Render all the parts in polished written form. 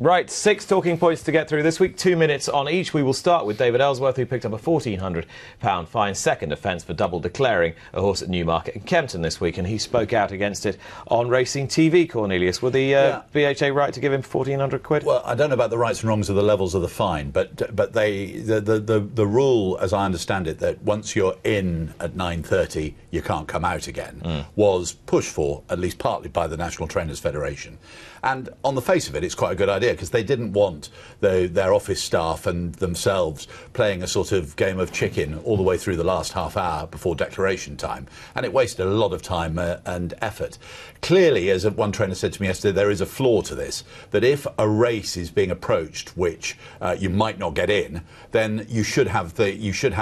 Right, 6 talking points to get through this week, 2 minutes on each. We will start with David Ellsworth, who picked up a £1,400 fine, second offence for double declaring a horse at Newmarket and Kempton this week, and he spoke out against it on Racing TV, Cornelius. Were the BHA right to give him £1,400? Well, I don't know about the rights and wrongs of the levels of the fine, but the rule, as I understand it, that once you're in at 9:30, you can't come out again, was pushed for, at least partly, by the National Trainers Federation. And on the face of it, it's quite a good idea, because they didn't want their office staff and themselves playing a sort of game of chicken all the way through the last half hour before declaration time, and it wasted a lot of time and effort. Clearly, as one trainer said to me yesterday, there is a flaw to this, that if a race is being approached which you might not get in, then you should have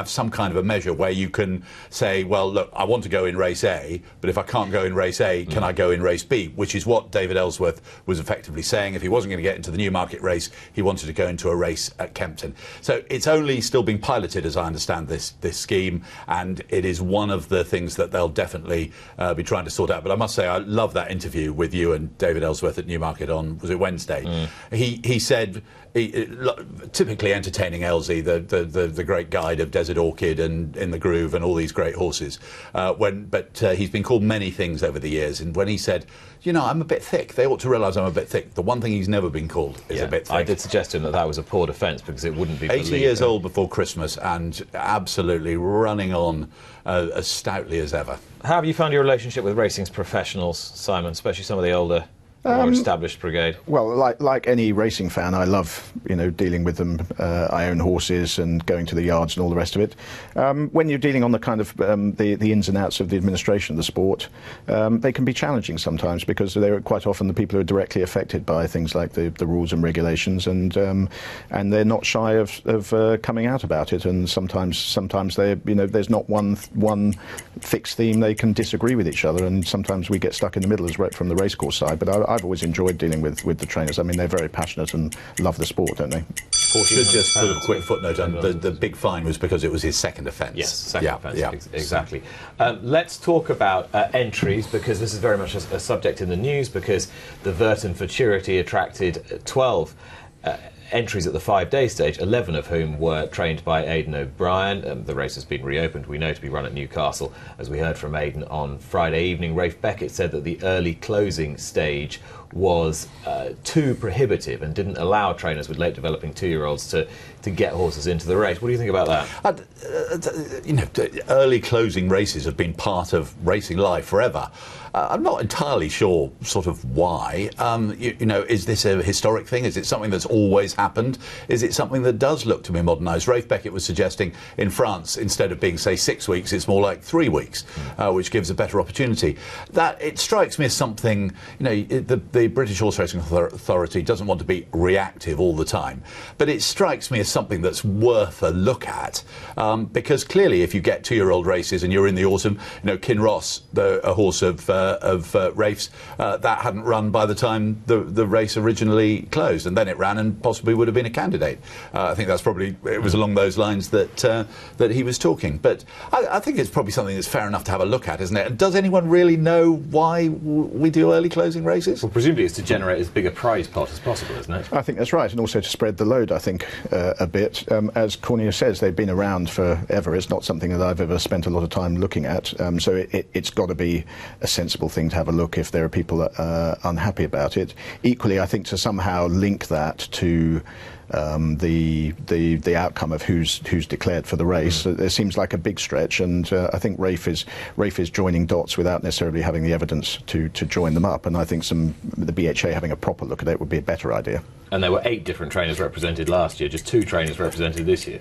some kind of a measure where you can say, well, look, I want to go in race A, but if I can't go in race A, can I go in race B? Which is what David Ellsworth was effectively saying. If he wasn't going to get into the Newmarket race, he wanted to go into a race at Kempton. So it's only still being piloted, as I understand this scheme, and it is one of the things that they'll definitely be trying to sort out. But I must say, I love that interview with you and David Ellsworth at Newmarket on, was it Wednesday? He said, typically entertaining Elsie, the great guide of Desert Orchid and In the Groove and all these great horses, but he's been called many things over the years, and when he said, you know, I'm a bit thick, they ought to realise I'm a bit thick, the one thing he's never been called is a bit thick. I did suggest to him that that was a poor defence, because it wouldn't be 80 years old before Christmas and absolutely running on as stoutly as ever. How have you found your relationship with racing's professionals, Simon, especially some of the older, more established brigade? Well, like any racing fan, I love, you know, dealing with them. I own horses and going to the yards and all the rest of it. When you're dealing on the kind of the ins and outs of the administration of the sport, they can be challenging sometimes, because they're quite often the people who are directly affected by things like the rules and regulations, and they're not shy of coming out about it. And sometimes they, you know, there's not one fixed theme. They can disagree with each other, and sometimes we get stuck in the middle as right from the racecourse side. But I've always enjoyed dealing with the trainers. I mean, they're very passionate and love the sport, don't they? Should just put a quick footnote on the big fine was because it was his second offence. Yes, second offence, yeah. Exactly. Let's talk about entries, because this is very much a subject in the news, because the Vert and Futurity attracted 12 entries at the 5-day stage, 11 of whom were trained by Aidan O'Brien. The race has been reopened, we know, to be run at Newcastle. As we heard from Aidan on Friday evening, Rafe Beckett said that the early closing stage was too prohibitive and didn't allow trainers with late developing 2-year-olds to get horses into the race. What do you think about that? You know, early closing races have been part of racing life forever. I'm not entirely sure sort of why. You know, is this a historic thing? Is it something that's always happened? Is it something that does look to be modernised? Rafe Beckett was suggesting in France, instead of being, say, 6 weeks, it's more like 3 weeks, which gives a better opportunity. That, it strikes me as something, you know, the British Horse Racing Authority doesn't want to be reactive all the time, but it strikes me as something that's worth a look at, because clearly if you get 2-year-old races and you're in the autumn, you know, Kinross, a horse of Rafe's, that hadn't run by the time the race originally closed, and then it ran and possibly would have been a candidate. I think that's probably, it was along those lines that he was talking, but I think it's probably something that's fair enough to have a look at, isn't it? And does anyone really know why we do early closing races? Well, presumably it's to generate as big a prize pot as possible, isn't it? I think that's right, and also to spread the load, I think, a bit. As Cornelius says, they've been around forever. It's not something that I've ever spent a lot of time looking at, so it's got to be a sensible thing to have a look if there are people that are unhappy about it. Equally, I think to somehow link that to the outcome of who's declared for the race. It seems like a big stretch, and I think Rafe is joining dots without necessarily having the evidence to join them up. And I think the BHA having a proper look at it would be a better idea. And there were 8 different trainers represented last year, just 2 trainers represented this year.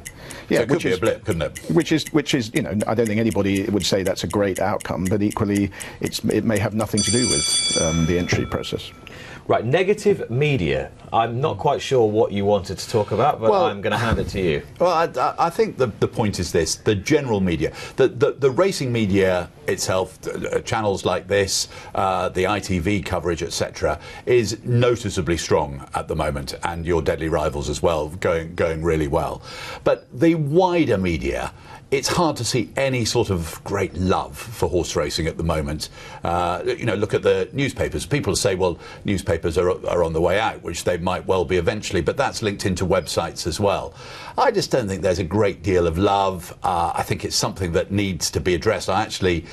Yeah, so it could be a blip, couldn't it? Which is, you know, I don't think anybody would say that's a great outcome, but equally, it may have nothing to do with the entry process. Right, negative media. I'm not quite sure what you wanted to talk about, but well, I'm going to hand it to you. Well, I think the point is this, the general media, the racing media itself, channels like this, the ITV coverage, etc., is noticeably strong at the moment, and your deadly rivals as well, going really well. But the wider media, it's hard to see any sort of great love for horse racing at the moment. You know, look at the newspapers. People say, well, newspapers are on the way out, which they might well be eventually, but that's linked into websites as well. I just don't think there's a great deal of love. I think it's something that needs to be addressed. I actually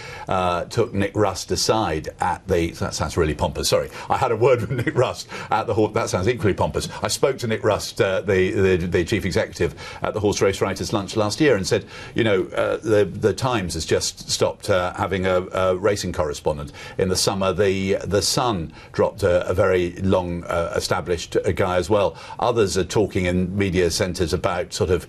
took Nick Rust aside at the... That sounds really pompous, sorry. I had a word with Nick Rust at the... That sounds equally pompous. I spoke to Nick Rust, the chief executive at the Horse Race Writers' Lunch last year, and said, you know, the Times has just stopped having a racing correspondent. In the summer, the Sun dropped a very long established guy as well. Others are talking in media centres about sort of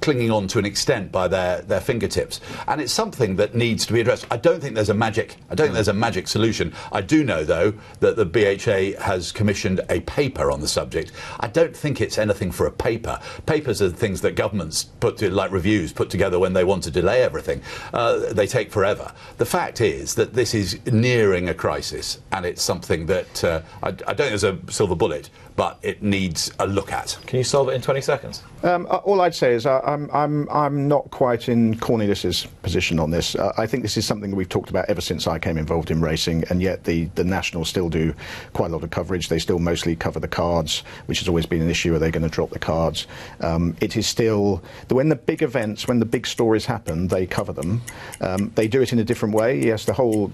clinging on to an extent by their fingertips, and it's something that needs to be addressed. I don't think there's a magic solution. I do know though that the BHA has commissioned a paper on the subject. I don't think it's anything for a paper. Papers are the things that governments like reviews put together when they want to delay everything. They take forever. The fact is that this is nearing a crisis, and it's something that I don't think there's a silver bullet, but it needs a look at. Can you solve it in 20 seconds? All I'd say is I'm not quite in Cornelius's position on this. I think this is something that we've talked about ever since I came involved in racing, and yet the National still do quite a lot of coverage. They still mostly cover the cards, which has always been an issue. Are they going to drop the cards? It is still... When the big events, when the big stories happen, they cover them. They do it in a different way. Yes, the whole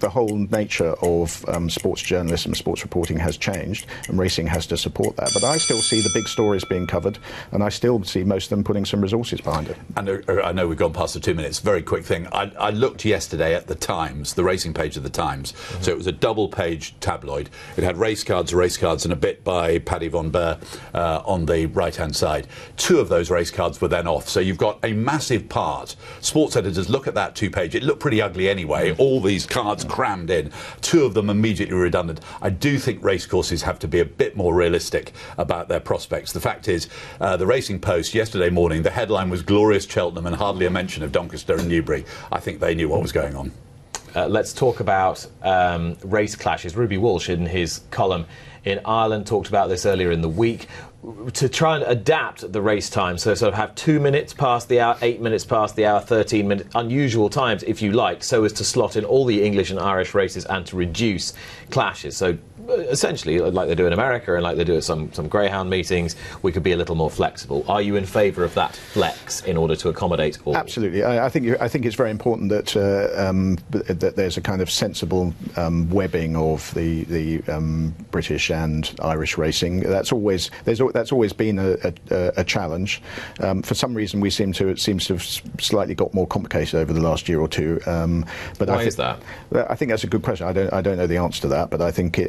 nature of sports journalism, sports reporting has changed, and racing has to support that. But I still see the big stories being covered, and I still see most of them putting some resources behind it. And I know we've gone past the 2 minutes. Very quick thing. I looked yesterday at the Times, the racing page of the Times. Mm-hmm. So it was a double-page tabloid. It had race cards, and a bit by Paddy Von Behr on the right-hand side. Two of those race cards were then off. So you've got a massive part. Sports editors look at that two-page. It looked pretty ugly anyway. Mm-hmm. All these cards crammed in. Two of them immediately redundant. I do think racecourses have to be a bit more realistic about their prospects. The fact is, the Racing Post, yesterday morning, the headline was "Glorious Cheltenham" and hardly a mention of Doncaster and Newbury. I think they knew what was going on. Let's talk about race clashes. Ruby Walsh, in his column in Ireland, talked about this earlier in the week. To try and adapt the race time, so sort of have 2 minutes past the hour, 8 minutes past the hour, 13 minutes, unusual times if you like, so as to slot in all the English and Irish races and to reduce clashes. So essentially, like they do in America and like they do at some greyhound meetings, we could be a little more flexible. Are you in favour of that flex in order to accommodate all? Absolutely. I think it's very important that that there's a kind of sensible webbing of the British and Irish racing. That's always been a challenge. For some reason, it seems to have slightly got more complicated over the last year or two. But why is that? I think that's a good question. I don't know the answer to that, but I think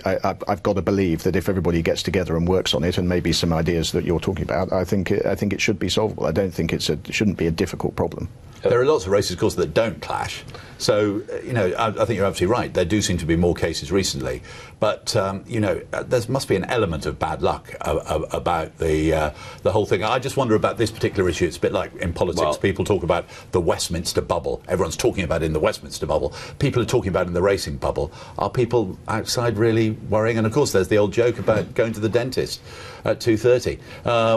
I've got to believe that if everybody gets together and works on it, and maybe some ideas that you're talking about, I think it should be solvable. I don't think it shouldn't be a difficult problem. There are lots of races, of course, that don't clash. So, you know, I think you're absolutely right. There do seem to be more cases recently. But, you know, there must be an element of bad luck about the whole thing. I just wonder about this particular issue. It's a bit like in politics. Well, people talk about the Westminster bubble. Everyone's talking about it in the Westminster bubble. People are talking about it in the racing bubble. Are people outside really worrying? And, of course, there's the old joke about going to the dentist at 2:30,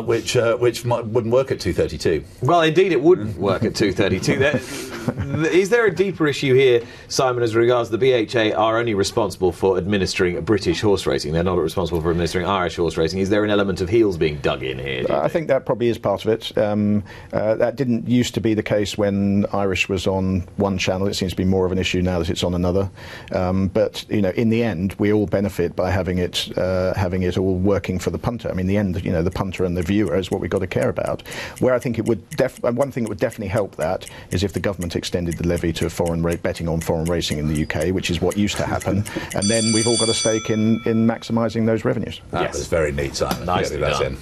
which wouldn't work at 2:32. Well, indeed, it wouldn't work at 2:30. Is there a deeper issue here, Simon, as regards the BHA are only responsible for administering British horse racing? They're not responsible for administering Irish horse racing. Is there an element of heels being dug in here? I think that probably is part of it. That didn't used to be the case when Irish was on one channel. It seems to be more of an issue now that it's on another. But you know, in the end, we all benefit by having it all working for the punter. I mean, in the end, you know, the punter and the viewer is what we've got to care about. Where I think it would definitely help that is if the government extended the levy to foreign betting on foreign racing in the UK, which is what used to happen, and then we've all got a stake in maximising those revenues. That was very neat, Simon. Nicely done.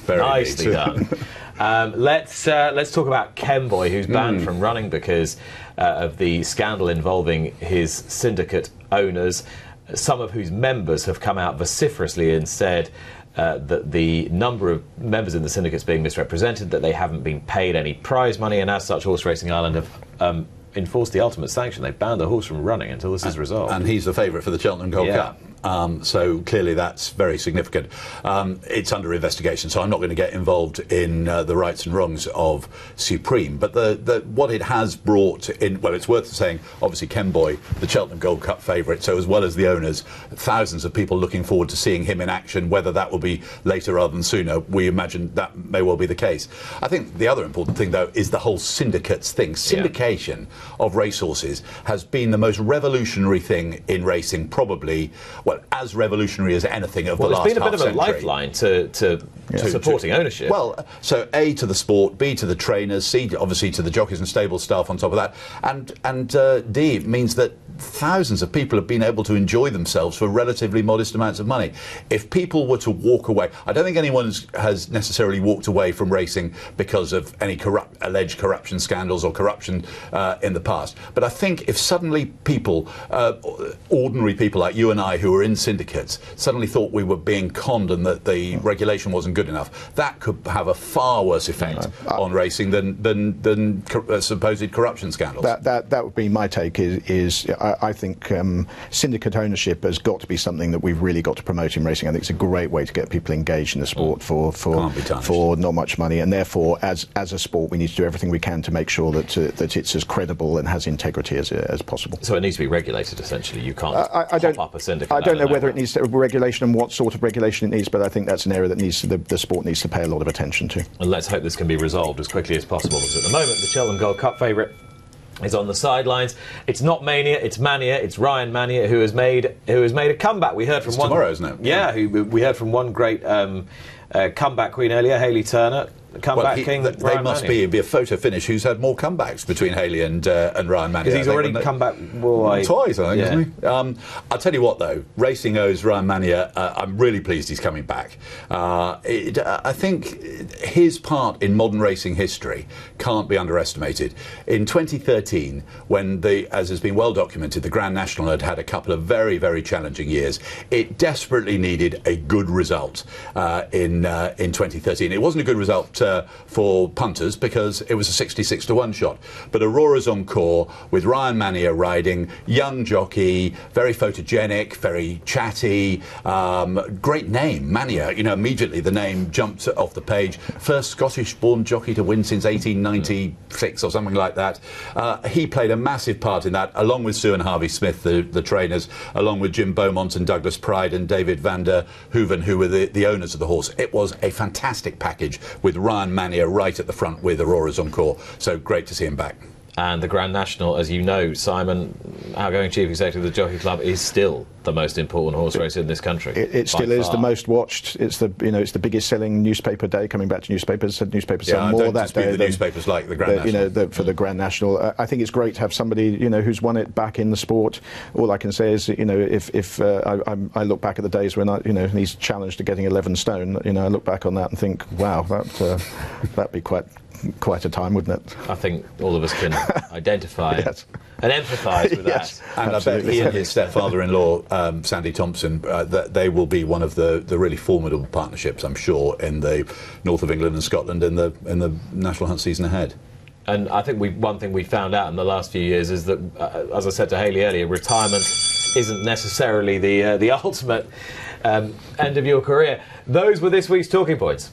Let's talk about Kemboy, who's banned from running because of the scandal involving his syndicate owners. some of whose members have come out vociferously and said that the number of members in the syndicate's being misrepresented, that they haven't been paid any prize money, and as such Horse Racing Ireland have enforced the ultimate sanction. They've banned the horse from running until this is resolved. And he's the favourite for the Cheltenham Gold Cup. So clearly that's very significant. It's under investigation, so I'm not going to get involved in the rights and wrongs of Supreme, but what it has brought in, well, it's worth saying, obviously Kemboy, the Cheltenham Gold Cup favourite, so as well as the owners, thousands of people looking forward to seeing him in action. Whether that will be later rather than sooner, we imagine that may well be the case. I think the other important thing, though, is the whole syndicates thing. Syndication of racehorses has been the most revolutionary thing in racing, probably, well, as revolutionary as anything of the last half century. Well, it's been a bit of a lifeline to supporting ownership. Well, so A, to the sport, B, to the trainers, C, obviously, to the jockeys and stable staff on top of that, and D, it means that thousands of people have been able to enjoy themselves for relatively modest amounts of money. If people were to walk away, I don't think anyone has necessarily walked away from racing because of any alleged corruption scandals or corruption in the past. But I think if suddenly people, ordinary people like you and I who are in syndicates, suddenly thought we were being conned and that the regulation wasn't good enough, that could have a far worse effect on racing than supposed corruption scandals. That would be my take. I think syndicate ownership has got to be something that we've really got to promote in racing. I think it's a great way to get people engaged in the sport for not much money, and therefore, as a sport, we need to do everything we can to make sure that it's as credible and has integrity as possible. So it needs to be regulated, essentially. You can't pop up a syndicate. I don't know whether it needs regulation and what sort of regulation it needs, but I think that's an area that the sport needs to pay a lot of attention to. And let's hope this can be resolved as quickly as possible, because at the moment the Cheltenham Gold Cup favourite is on the sidelines. It's not Mania, it's Mania. It's Ryan Mania who has made a comeback. We heard from one tomorrow, isn't it? Yeah, we heard from one great comeback queen earlier, Hayley Turner. They must be a photo finish. Who's had more comebacks between Hayley and Ryan Mania? Because he's already come back twice, I think, isn't he? I'll tell you what, though, racing owes Ryan Mania. I'm really pleased he's coming back. I think his part in modern racing history can't be underestimated. In 2013, when as has been well documented, the Grand National had a couple of very, very challenging years. It desperately needed a good result in 2013. It wasn't a good result for punters because it was a 66-to-1 shot. But Aurora's Encore, with Ryan Mania riding, young jockey, very photogenic, very chatty, great name, Mania. You know, immediately the name jumped off the page. First Scottish-born jockey to win since 1896 or something like that. He played a massive part in that, along with Sue and Harvey Smith, the trainers, along with Jim Beaumont and Douglas Pride and David van der Hooven, who were the owners of the horse. It was a fantastic package with Ryan Mania right at the front with Aurora's Encore, so great to see him back. And the Grand National, as you know, Simon, outgoing Chief Executive of the Jockey Club, is still the most important horse race in this country. It still is the most watched. It's the biggest selling newspaper day. Coming back to newspapers, said newspapers sell more that day. Newspapers like the Grand National. For the Grand National, I think it's great to have somebody who's won it back in the sport. All I can say is if I look back at the days when he's challenged to getting 11 stone. I look back on that and think, wow, that'd be quite a time, wouldn't it? I think all of us can identify and empathise with that. And absolutely. I bet he and his stepfather-in-law, Sandy Thompson, that they will be one of the really formidable partnerships, I'm sure, in the north of England and Scotland in the national hunt season ahead. And I think one thing we found out in the last few years is that, as I said to Hayley earlier, retirement isn't necessarily the ultimate end of your career. Those were this week's talking points.